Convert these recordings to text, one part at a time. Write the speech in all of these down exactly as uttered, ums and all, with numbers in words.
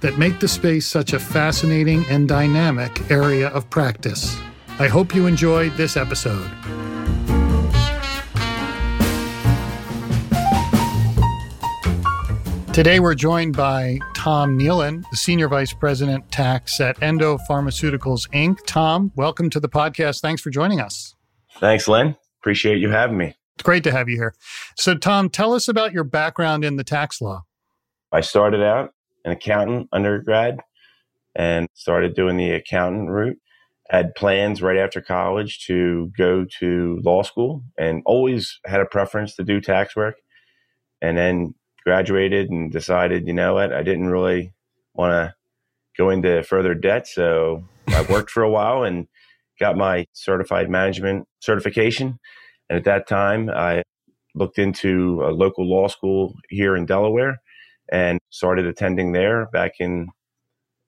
that make the space such a fascinating and dynamic area of practice. I hope you enjoyed this episode. Today we're joined by Tom Nealon, the Senior Vice President, Tax at Endo Pharmaceuticals, Incorporated. Tom, welcome to the podcast. Thanks for joining us. Thanks, Len. Appreciate you having me. It's great to have you here. So, Tom, tell us about your background in the tax law. I started out an accountant undergrad and started doing the accountant route. I had plans right after college to go to law school and always had a preference to do tax work. And then graduated and decided, you know what, I didn't really want to go into further debt. So I worked for a while and got my certified management certification. And at that time, I looked into a local law school here in Delaware and started attending there back in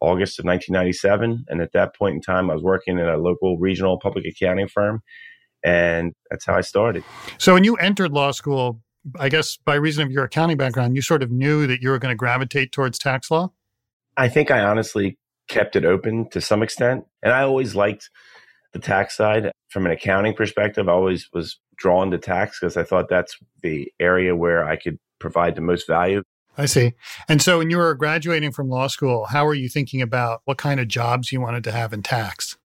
August of nineteen ninety-seven. And at that point in time, I was working at a local regional public accounting firm. And that's how I started. So when you entered law school, I guess by reason of your accounting background, you sort of knew that you were going to gravitate towards tax law? I think I honestly kept it open to some extent. And I always liked the tax side. From an accounting perspective, I always was drawn to tax because I thought that's the area where I could provide the most value. I see. And so when you were graduating from law school, how were you thinking about what kind of jobs you wanted to have in tax?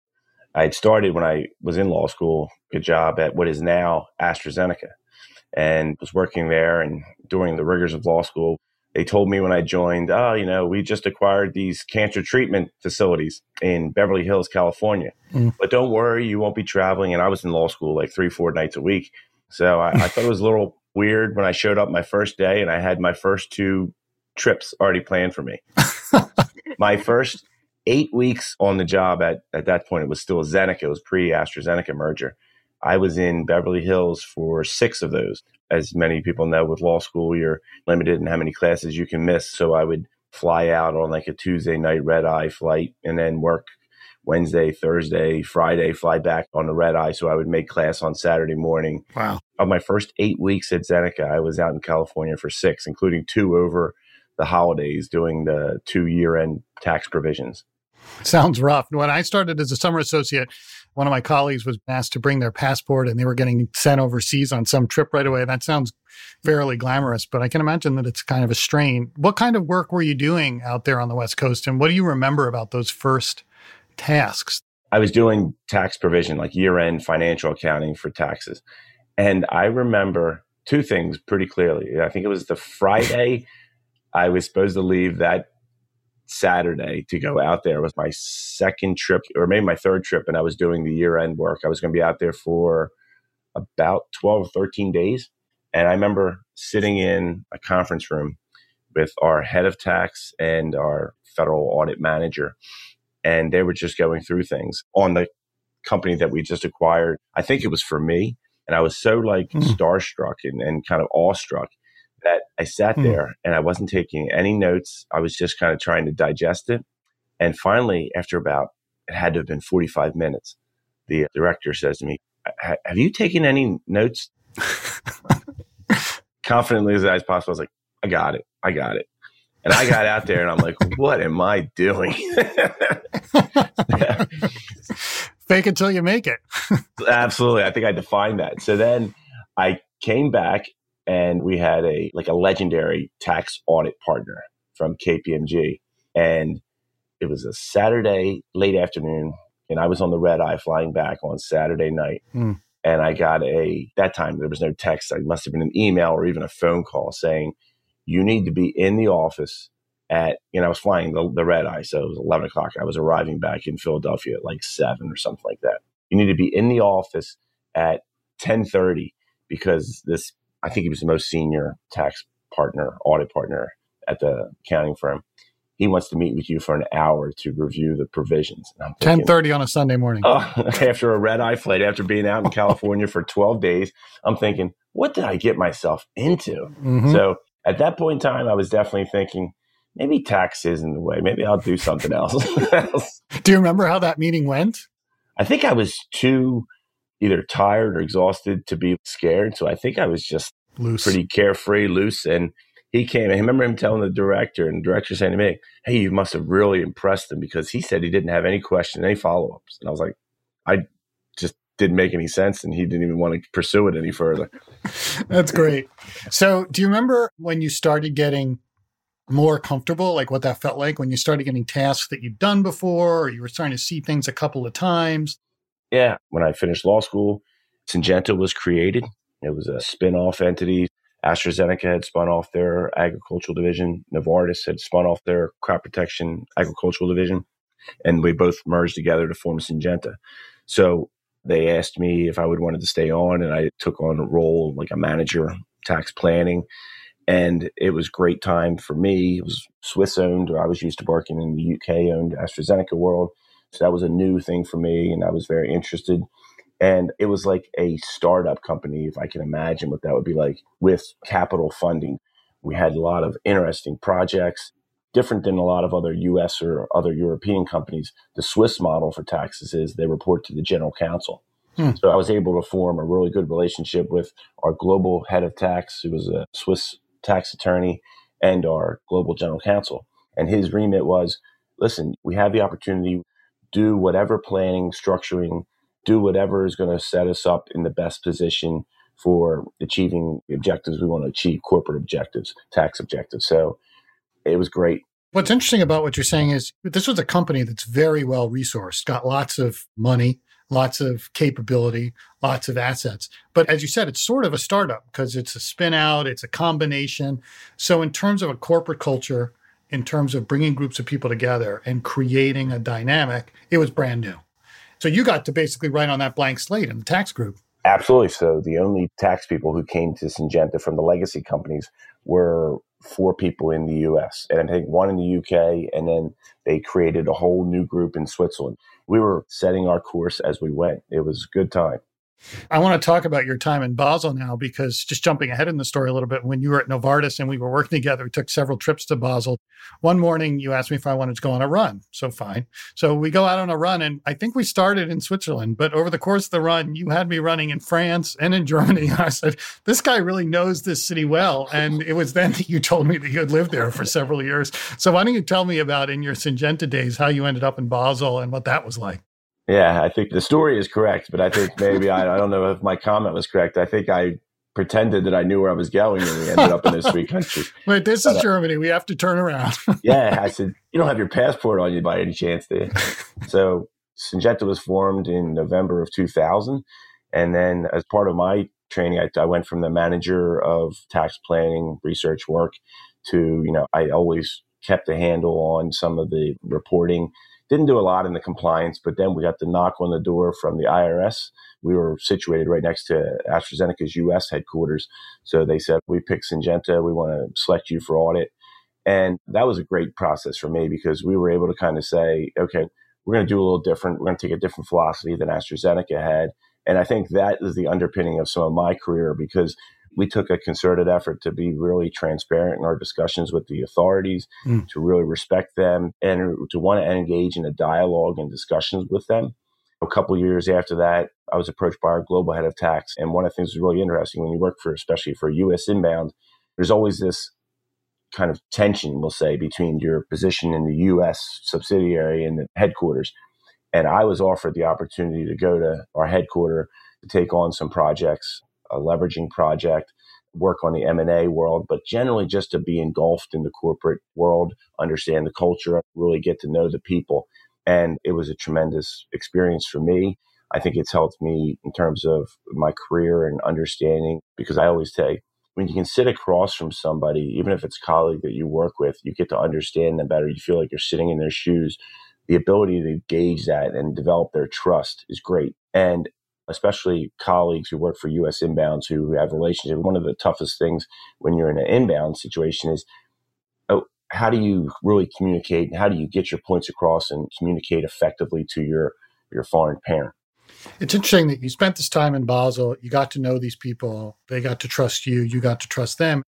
I had started when I was in law school, a job at what is now AstraZeneca, and was working there and during the rigors of law school. They told me when I joined, oh, you know, we just acquired these cancer treatment facilities in Beverly Hills, California. Mm. But don't worry, you won't be traveling. And I was in law school like three, four nights a week. So I, I thought it was a little weird when I showed up my first day and I had my first two trips already planned for me. My first eight weeks on the job at, at that point, it was still Zeneca. It was pre-AstraZeneca merger. I was in Beverly Hills for six of those. As many people know, with law school, you're limited in how many classes you can miss. So I would fly out on like a Tuesday night red eye flight and then work Wednesday, Thursday, Friday, fly back on the red eye. So I would make class on Saturday morning. Wow. On my first eight weeks at Zeneca, I was out in California for six, including two over the holidays doing the two year-end tax provisions. Sounds rough. When I started as a summer associate, one of my colleagues was asked to bring their passport and they were getting sent overseas on some trip right away. That sounds fairly glamorous, but I can imagine that it's kind of a strain. What kind of work were you doing out there on the West Coast? And what do you remember about those first tasks? I was doing tax provision, like year-end financial accounting for taxes. And I remember two things pretty clearly. I think it was the Friday I was supposed to leave that Saturday to go out there with my second trip or maybe my third trip. And I was doing the year-end work. I was going to be out there for about twelve or thirteen days. And I remember sitting in a conference room with our head of tax and our federal audit manager. And they were just going through things on the company that we just acquired. I think it was for me. And I was so like mm. starstruck and, and kind of awestruck that I sat there mm. and I wasn't taking any notes. I was just kind of trying to digest it. And finally, after about, it had to have been forty-five minutes, the director says to me, have you taken any notes? Confidently as possible, I was like, I got it. I got it. And I got out there and I'm like, what am I doing? Fake it till you make it. Absolutely. I think I defined that. So then I came back and we had a like a legendary tax audit partner from K P M G. And it was a Saturday late afternoon. And I was on the red eye flying back on Saturday night. Mm. And I got a, that time there was no text. I must have been an email or even a phone call saying, you need to be in the office at, you know, I was flying the, the red eye. So it was eleven o'clock. I was arriving back in Philadelphia at like seven or something like that. You need to be in the office at ten thirty because this, I think he was the most senior tax partner, audit partner at the accounting firm. he wants to meet with you for an hour to review the provisions. And I'm thinking, ten thirty on a Sunday morning. Oh, after a red-eye flight, after being out in California for twelve days, I'm thinking, what did I get myself into? Mm-hmm. So at that point in time, I was definitely thinking, maybe tax isn't the way. Maybe I'll do something else. Do you remember how that meeting went? I think I was too either tired or exhausted to be scared. So I think I was just loose, pretty carefree, loose. And he came, and I remember him telling the director, and the director saying to me, hey, you must have really impressed him, because he said he didn't have any questions, any follow-ups. And I was like, I just didn't make any sense, and he didn't even want to pursue it any further. That's great. So do you remember when you started getting more comfortable, like what that felt like when you started getting tasks that you'd done before, or you were starting to see things a couple of times? Yeah. When I finished law school, Syngenta was created. It was a spin-off entity. AstraZeneca had spun off their agricultural division. Novartis had spun off their crop protection agricultural division. And we both merged together to form Syngenta. So they asked me if I would wanted to stay on, and I took on a role like a manager, tax planning. And it was great time for me. It was Swiss-owned, or I was used to working in the U K-owned AstraZeneca world. So that was a new thing for me, and I was very interested. And it was like a startup company, if I can imagine what that would be like, with capital funding. We had a lot of interesting projects, different than a lot of other U S or other European companies. The Swiss model for taxes is they report to the general counsel. Hmm. So I was able to form a really good relationship with our global head of tax, who was a Swiss tax attorney, and our global general counsel. And his remit was, listen, we have the opportunity, do whatever planning, structuring, do whatever is going to set us up in the best position for achieving the objectives we want to achieve, corporate objectives, tax objectives. So it was great. What's interesting about what you're saying is this was a company that's very well resourced, got lots of money, lots of capability, lots of assets. But as you said, it's sort of a startup because it's a spin out, it's a combination. So in terms of a corporate culture, in terms of bringing groups of people together and creating a dynamic, it was brand new. So you got to basically write on that blank slate in the tax group. Absolutely. So the only tax people who came to Syngenta from the legacy companies were four people in the U S, and I think one in the U K, and then they created a whole new group in Switzerland. We were setting our course as we went. It was a good time. I want to talk about your time in Basel now, because just jumping ahead in the story a little bit, when you were at Novartis and we were working together, we took several trips to Basel. One morning, you asked me if I wanted to go on a run. So fine. So we go out on a run, and I think we started in Switzerland, but over the course of the run, you had me running in France and in Germany. And I said, this guy really knows this city well. And it was then that you told me that you had lived there for several years. So why don't you tell me about, in your Syngenta days, how you ended up in Basel and what that was like? Yeah, I think the story is correct, but I think maybe, I, I don't know if my comment was correct. I think I pretended that I knew where I was going, and we ended up in this three countries. Wait, this but, is uh, Germany. We have to turn around. Yeah, I said, you don't have your passport on you by any chance, do you? So Syngenta was formed in November of two thousand. And then as part of my training, I, I went from the manager of tax planning, research work to, you know, I always kept a handle on some of the reporting. Didn't do a lot in the compliance, but then we got the knock on the door from the I R S. We were situated right next to AstraZeneca's U S headquarters. So they said, we picked Syngenta. We want to select you for audit. And that was a great process for me, because we were able to kind of say, okay, we're going to do a little different. We're going to take a different philosophy than AstraZeneca had. And I think that is the underpinning of some of my career, because we took a concerted effort to be really transparent in our discussions with the authorities, mm. to really respect them, and to want to engage in a dialogue and discussions with them. A couple of years after that, I was approached by our global head of tax. And one of the things that's really interesting when you work for, especially for U S inbound, there's always this kind of tension, we'll say, between your position in the U S subsidiary and the headquarters. And I was offered the opportunity to go to our headquarters to take on some projects, a leveraging project, work on the M and A world, but generally just to be engulfed in the corporate world, understand the culture, really get to know the people. And it was a tremendous experience for me. I think it's helped me in terms of my career and understanding, because I always say, when you can sit across from somebody, even if it's a colleague that you work with, you get to understand them better. You feel like you're sitting in their shoes. The ability to gauge that and develop their trust is great. And especially colleagues who work for U S inbounds who have relationships. One of the toughest things when you're in an inbound situation is, oh, how do you really communicate and how do you get your points across and communicate effectively to your, your foreign parent? It's interesting that you spent this time in Basel, you got to know these people, they got to trust you, you got to trust them.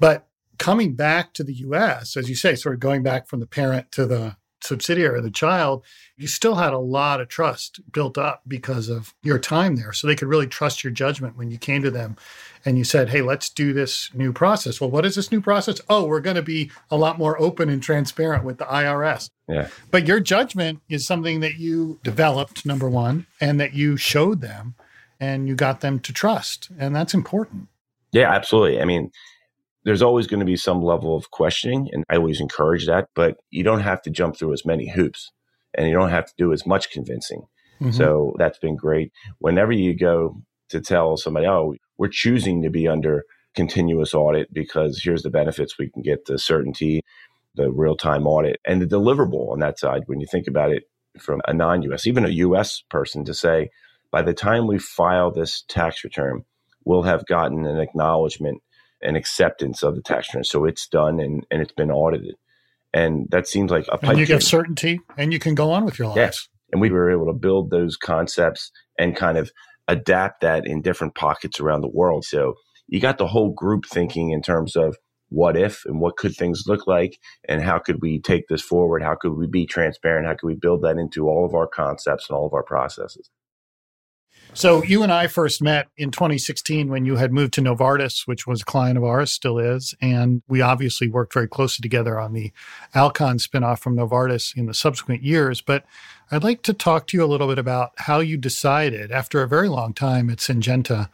But coming back to the U S, as you say, sort of going back from the parent to the subsidiary, the child, you still had a lot of trust built up because of your time there. So they could really trust your judgment when you came to them and you said, hey, let's do this new process. Well, what is this new process? Oh, we're going to be a lot more open and transparent with the I R S. Yeah. But your judgment is something that you developed, number one, and that you showed them and you got them to trust. And that's important. Yeah, absolutely. I mean, there's always going to be some level of questioning, and I always encourage that, but you don't have to jump through as many hoops and you don't have to do as much convincing. Mm-hmm. So that's been great. Whenever you go to tell somebody, oh, we're choosing to be under continuous audit because here's the benefits we can get, the certainty, the real-time audit, and the deliverable on that side. When you think about it from a non-U S, even a U S person, to say, by the time we file this tax return, we'll have gotten an acknowledgement and acceptance of the tax return. So it's done and, and it's been audited. And that seems like a pipe. And you get certainty and you can go on with your lives. Yes. And we were able to build those concepts and kind of adapt that in different pockets around the world. So you got the whole group thinking in terms of what if and what could things look like and how could we take this forward? How could we be transparent? How could we build that into all of our concepts and all of our processes? So you and I first met in twenty sixteen when you had moved to Novartis, which was a client of ours, still is. And we obviously worked very closely together on the Alcon spinoff from Novartis in the subsequent years. But I'd like to talk to you a little bit about how you decided, after a very long time at Syngenta,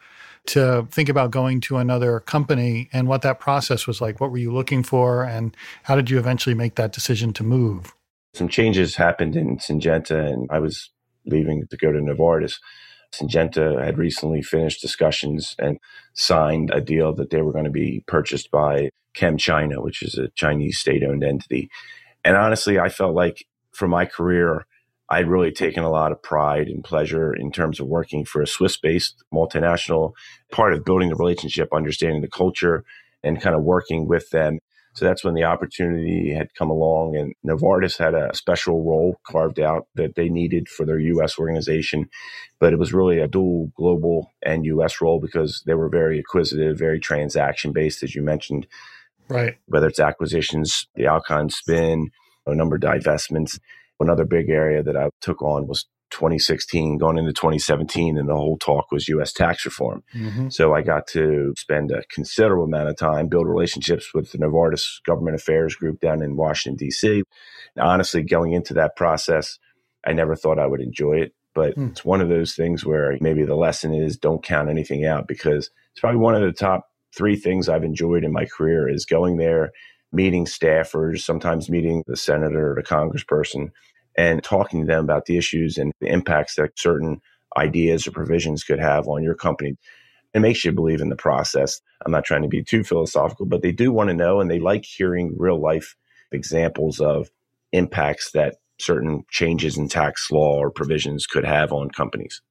to think about going to another company and what that process was like. What were you looking for and how did you eventually make that decision to move? Some changes happened in Syngenta and I was leaving to go to Novartis. Syngenta had recently finished discussions and signed a deal that they were going to be purchased by Chem China, which is a Chinese state-owned entity. And honestly, I felt like for my career, I'd really taken a lot of pride and pleasure in terms of working for a Swiss-based multinational, part of building the relationship, understanding the culture, and kind of working with them. So that's when the opportunity had come along, and Novartis had a special role carved out that they needed for their U S organization. But it was really a dual global and U S role because they were very acquisitive, very transaction-based, as you mentioned. Right. Whether it's acquisitions, the Alcon spin, a number of divestments. Another big area that I took on was twenty sixteen, going into twenty seventeen, and the whole talk was U S tax reform. Mm-hmm. So I got to spend a considerable amount of time, build relationships with the Novartis Government Affairs Group down in Washington, D C. And honestly, going into that process, I never thought I would enjoy it. But mm. it's one of those things where maybe the lesson is don't count anything out, because it's probably one of the top three things I've enjoyed in my career is going there, meeting staffers, sometimes meeting the senator or the congressperson, and talking to them about the issues and the impacts that certain ideas or provisions could have on your company. It makes you believe in the process. I'm not trying to be too philosophical, but they do want to know, and they like hearing real life examples of impacts that certain changes in tax law or provisions could have on companies.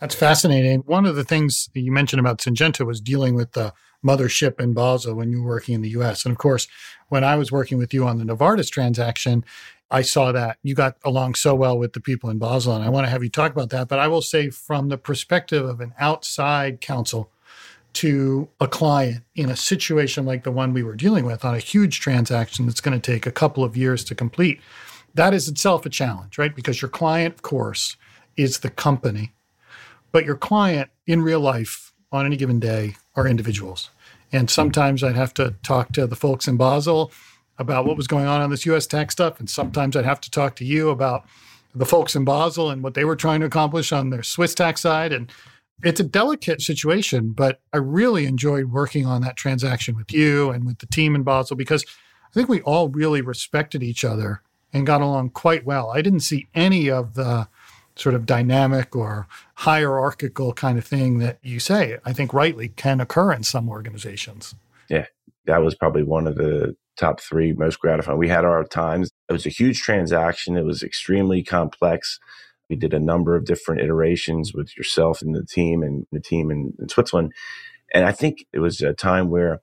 That's fascinating. One of the things that you mentioned about Syngenta was dealing with the mothership in Basel when you were working in the U S. And of course, when I was working with you on the Novartis transaction, I saw that you got along so well with the people in Basel, and I want to have you talk about that. But I will say from the perspective of an outside counsel to a client in a situation like the one we were dealing with on a huge transaction that's going to take a couple of years to complete, that is itself a challenge, right? Because your client, of course, is the company, but your client in real life on any given day are individuals. And sometimes I'd have to talk to the folks in Basel about what was going on on this U S tax stuff. And sometimes I'd have to talk to you about the folks in Basel and what they were trying to accomplish on their Swiss tax side. And it's a delicate situation, but I really enjoyed working on that transaction with you and with the team in Basel because I think we all really respected each other and got along quite well. I didn't see any of the sort of dynamic or hierarchical kind of thing that you say, I think rightly, can occur in some organizations. Yeah, that was probably one of the top three most gratifying. We had our times. It was a huge transaction. It was extremely complex. We did a number of different iterations with yourself and the team and the team in, in Switzerland. And I think it was a time where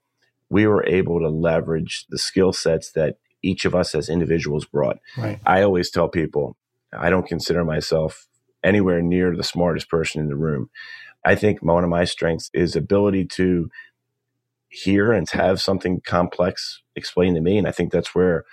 we were able to leverage the skill sets that each of us as individuals brought. Right. I always tell people, I don't consider myself anywhere near the smartest person in the room. I think one of my strengths is ability to hear and have something complex explained to me. And I think that's where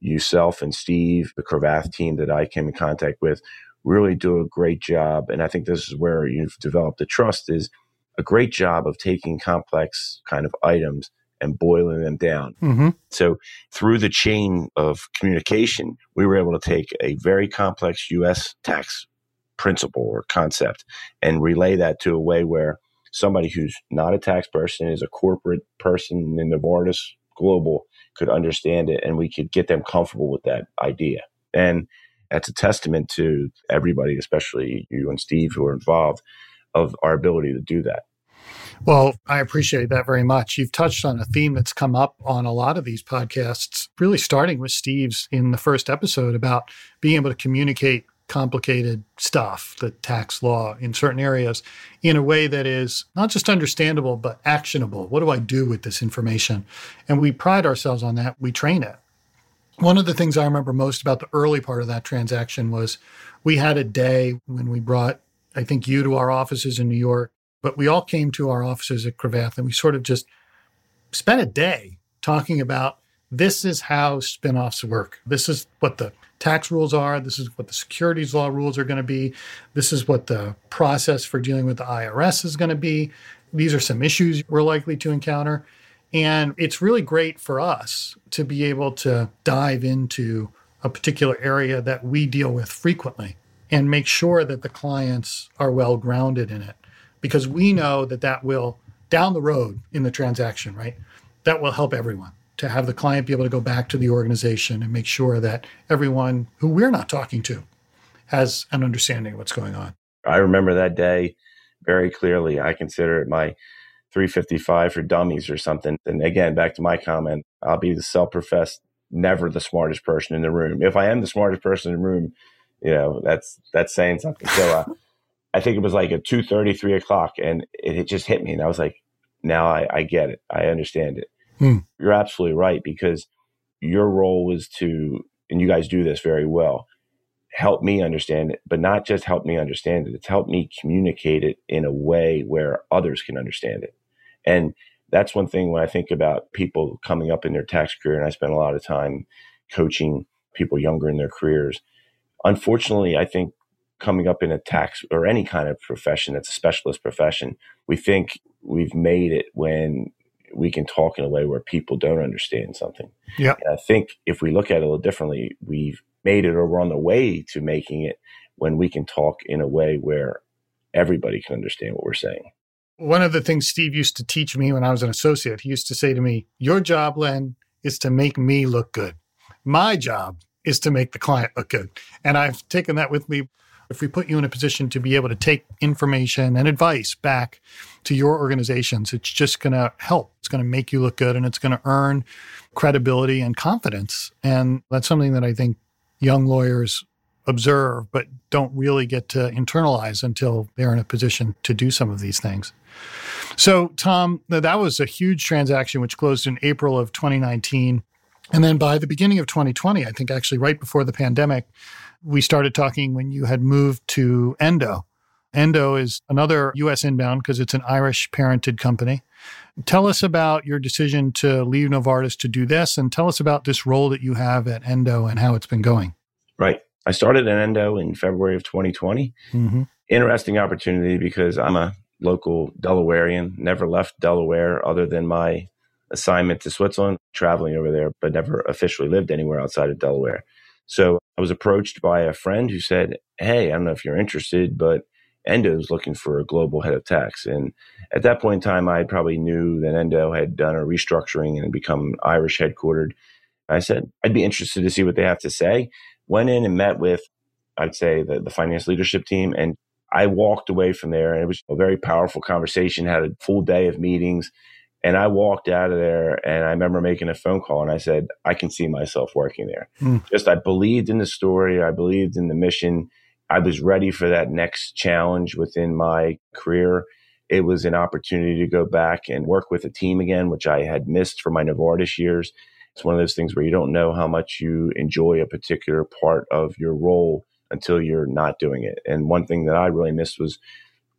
yourself and Steve, the Cravath team that I came in contact with, really do a great job. And I think this is where you've developed the trust, is a great job of taking complex kind of items and boiling them down. Mm-hmm. So through the chain of communication, we were able to take a very complex U S tax principle or concept and relay that to a way where somebody who's not a tax person, is a corporate person in Novartis Global, could understand it, and we could get them comfortable with that idea. And that's a testament to everybody, especially you and Steve, who are involved, of our ability to do that. Well, I appreciate that very much. You've touched on a theme that's come up on a lot of these podcasts, really starting with Steve's in the first episode about being able to communicate complicated stuff, the tax law in certain areas, in a way that is not just understandable, but actionable. What do I do with this information? And we pride ourselves on that. We train it. One of the things I remember most about the early part of that transaction was we had a day when we brought, I think, you to our offices in New York, but we all came to our offices at Cravath, and we sort of just spent a day talking about, this is how spinoffs work. This is what the tax rules are. This is what the securities law rules are going to be. This is what the process for dealing with the I R S is going to be. These are some issues we're likely to encounter. And it's really great for us to be able to dive into a particular area that we deal with frequently and make sure that the clients are well grounded in it, because we know that that will, down the road in the transaction, right, that will help everyone. To have the client be able to go back to the organization and make sure that everyone who we're not talking to has an understanding of what's going on. I remember that day very clearly. I consider it my three fifty-five for dummies or something. And again, back to my comment, I'll be the self-professed, never the smartest person in the room. If I am the smartest person in the room, you know, that's that's saying something. So uh, I think it was like at two thirty, three o'clock, and it, it just hit me. And I was like, now I, I get it. I understand it. Hmm. You're absolutely right, because your role was to, and you guys do this very well, help me understand it, but not just help me understand it, it's help me communicate it in a way where others can understand it. And that's one thing when I think about people coming up in their tax career, and I spend a lot of time coaching people younger in their careers. Unfortunately, I think coming up in a tax or any kind of profession that's a specialist profession, we think we've made it when we can talk in a way where people don't understand something. Yeah. And I think if we look at it a little differently, we've made it, or we're on the way to making it, when we can talk in a way where everybody can understand what we're saying. One of the things Steve used to teach me when I was an associate, he used to say to me, your job, Len, is to make me look good. My job is to make the client look good. And I've taken that with me. If we put you in a position to be able to take information and advice back to your organizations, it's just going to help. It's going to make you look good, and it's going to earn credibility and confidence. And that's something that I think young lawyers observe, but don't really get to internalize until they're in a position to do some of these things. So, Tom, that was a huge transaction, which closed in April of twenty nineteen. And then by the beginning of twenty twenty, I think actually right before the pandemic, we started talking when you had moved to Endo. Endo is another U S inbound because it's an Irish-parented company. Tell us about your decision to leave Novartis to do this, and tell us about this role that you have at Endo and how it's been going. Right. I started at Endo in February of twenty twenty. Mm-hmm. Interesting opportunity because I'm a local Delawarean, never left Delaware other than my assignment to Switzerland, traveling over there, but never officially lived anywhere outside of Delaware. So I was approached by a friend who said, hey, I don't know if you're interested, but Endo's looking for a global head of tax. And at that point in time, I probably knew that Endo had done a restructuring and become Irish headquartered. I said, I'd be interested to see what they have to say. Went in and met with, I'd say, the, the finance leadership team. And I walked away from there, and it was a very powerful conversation, had a full day of meetings. And I walked out of there, and I remember making a phone call, and I said, I can see myself working there. Mm. Just I believed in the story. I believed in the mission. I was ready for that next challenge within my career. It was an opportunity to go back and work with a team again, which I had missed from my Novartis years. It's one of those things where you don't know how much you enjoy a particular part of your role until you're not doing it. And one thing that I really missed was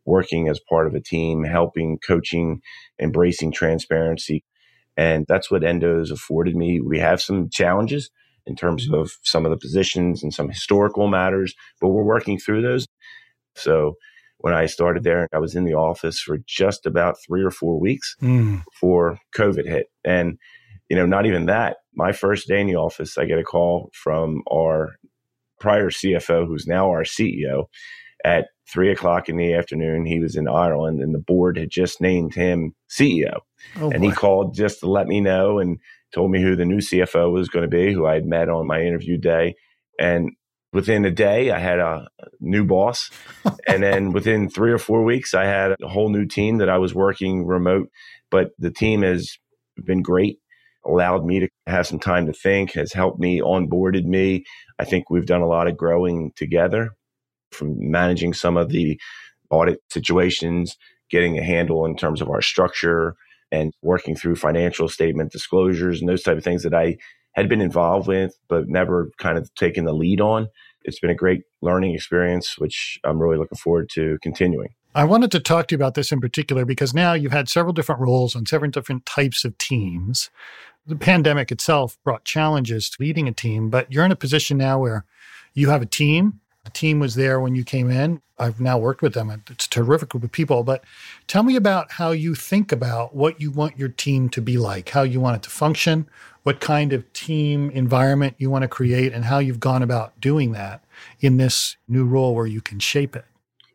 working as part of a team, helping, coaching, embracing transparency. And that's what Endo's afforded me. We have some challenges in terms of some of the positions and some historical matters, but we're working through those. So when I started there, I was in the office for just about three or four weeks mm. before COVID hit. And, you know, not even that. My first day in the office, I get a call from our prior C F O, who's now our C E O, at three o'clock in the afternoon. He was in Ireland and the board had just named him C E O. Oh, and boy. He called just to let me know and told me who the new C F O was going to be, who I had met on my interview day. And within a day, I had a new boss. And then within three or four weeks, I had a whole new team that I was working remote. But the team has been great, allowed me to have some time to think, has helped me, onboarded me. I think we've done a lot of growing together, from managing some of the audit situations, getting a handle in terms of our structure, and working through financial statement disclosures and those type of things that I had been involved with, but never kind of taken the lead on. It's been a great learning experience, which I'm really looking forward to continuing. I wanted to talk to you about this in particular, because now you've had several different roles on several different types of teams. The pandemic itself brought challenges to leading a team, but you're in a position now where you have a team. The team was there when you came in. I've now worked with them. It's a terrific group of people. But tell me about how you think about what you want your team to be like, how you want it to function, what kind of team environment you want to create, and how you've gone about doing that in this new role where you can shape it.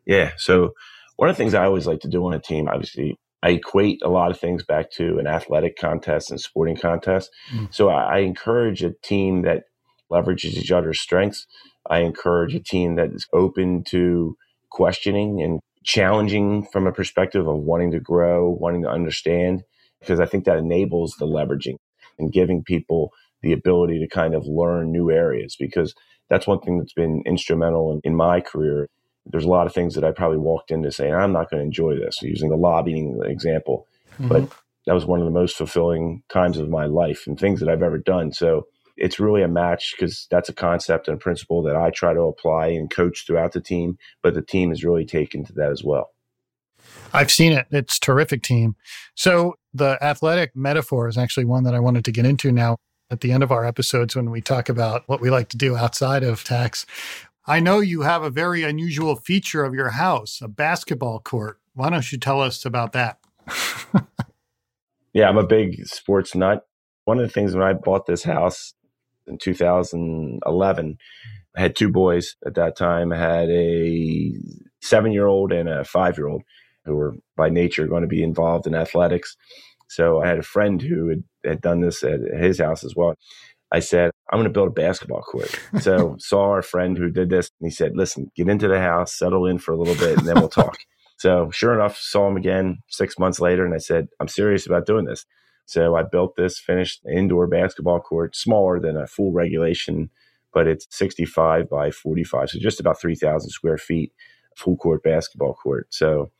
Yeah. So one of the things I always like to do on a team, obviously, I equate a lot of things back to an athletic contest and sporting contest. Mm. So I encourage a team that leverages each other's strengths. I encourage a team that is open to questioning and challenging from a perspective of wanting to grow, wanting to understand, because I think that enables the leveraging and giving people the ability to kind of learn new areas, because that's one thing that's been instrumental in, in my career. There's a lot of things that I probably walked into saying, I'm not going to enjoy this, using the lobbying example. Mm-hmm. But that was one of the most fulfilling times of my life and things that I've ever done. So it's really a match, because that's a concept and principle that I try to apply and coach throughout the team, but the team is really taken to that as well. I've seen it. It's a terrific team. So the athletic metaphor is actually one that I wanted to get into now at the end of our episodes when we talk about what we like to do outside of tax. I know you have a very unusual feature of your house, a basketball court. Why don't you tell us about that? Yeah, I'm a big sports nut. One of the things when I bought this house, in two thousand eleven, I had two boys at that time. I had a seven-year-old and a five-year-old who were by nature going to be involved in athletics. So I had a friend who had, had done this at his house as well. I said, I'm going to build a basketball court. So saw our friend who did this, and he said, listen, get into the house, settle in for a little bit, and then we'll talk. So sure enough, saw him again six months later, and I said, I'm serious about doing this. So I built this finished indoor basketball court, smaller than a full regulation, but it's sixty-five by forty-five. So just about three thousand square feet, full court basketball court. So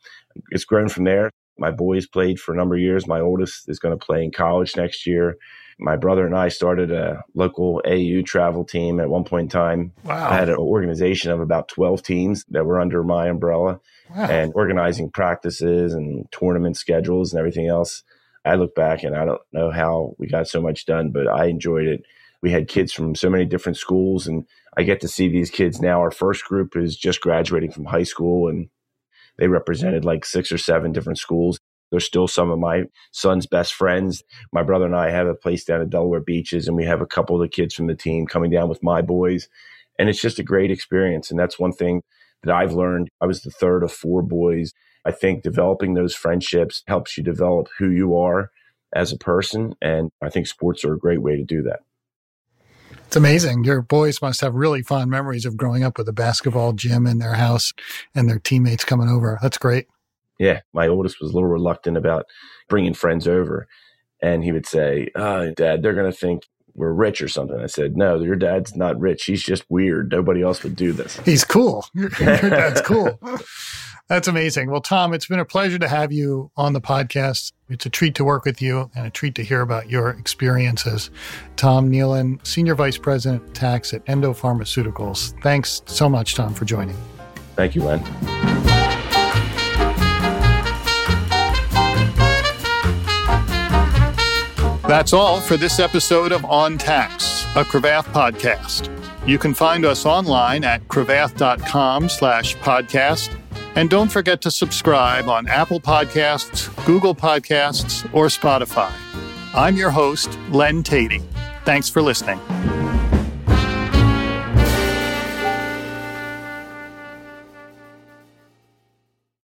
it's grown from there. My boys played for a number of years. My oldest is going to play in college next year. My brother and I started a local A U travel team at one point in time. Wow. I had an organization of about twelve teams that were under my umbrella. Wow. And organizing practices and tournament schedules and everything else. I look back and I don't know how we got so much done, but I enjoyed it. We had kids from so many different schools, and I get to see these kids now. Our first group is just graduating from high school, and they represented like six or seven different schools. They're still some of my son's best friends. My brother and I have a place down at Delaware Beaches, and we have a couple of the kids from the team coming down with my boys. And it's just a great experience. And that's one thing that I've learned. I was the third of four boys. I think developing those friendships helps you develop who you are as a person. And I think sports are a great way to do that. It's amazing. Your boys must have really fond memories of growing up with a basketball gym in their house and their teammates coming over. That's great. Yeah. My oldest was a little reluctant about bringing friends over. And he would say, oh, Dad, they're going to think we're rich or something. I said, no, your dad's not rich. He's just weird. Nobody else would do this. He's cool. Your, your dad's cool. That's amazing. Well, Tom, it's been a pleasure to have you on the podcast. It's a treat to work with you and a treat to hear about your experiences. Tom Nealon, Senior Vice President of Tax at Endo Pharmaceuticals. Thanks so much, Tom, for joining. Thank you, Len. That's all for this episode of On Tax, a Cravath podcast. You can find us online at cravath.com slash podcast. And don't forget to subscribe on Apple Podcasts, Google Podcasts, or Spotify. I'm your host, Len Tatey. Thanks for listening.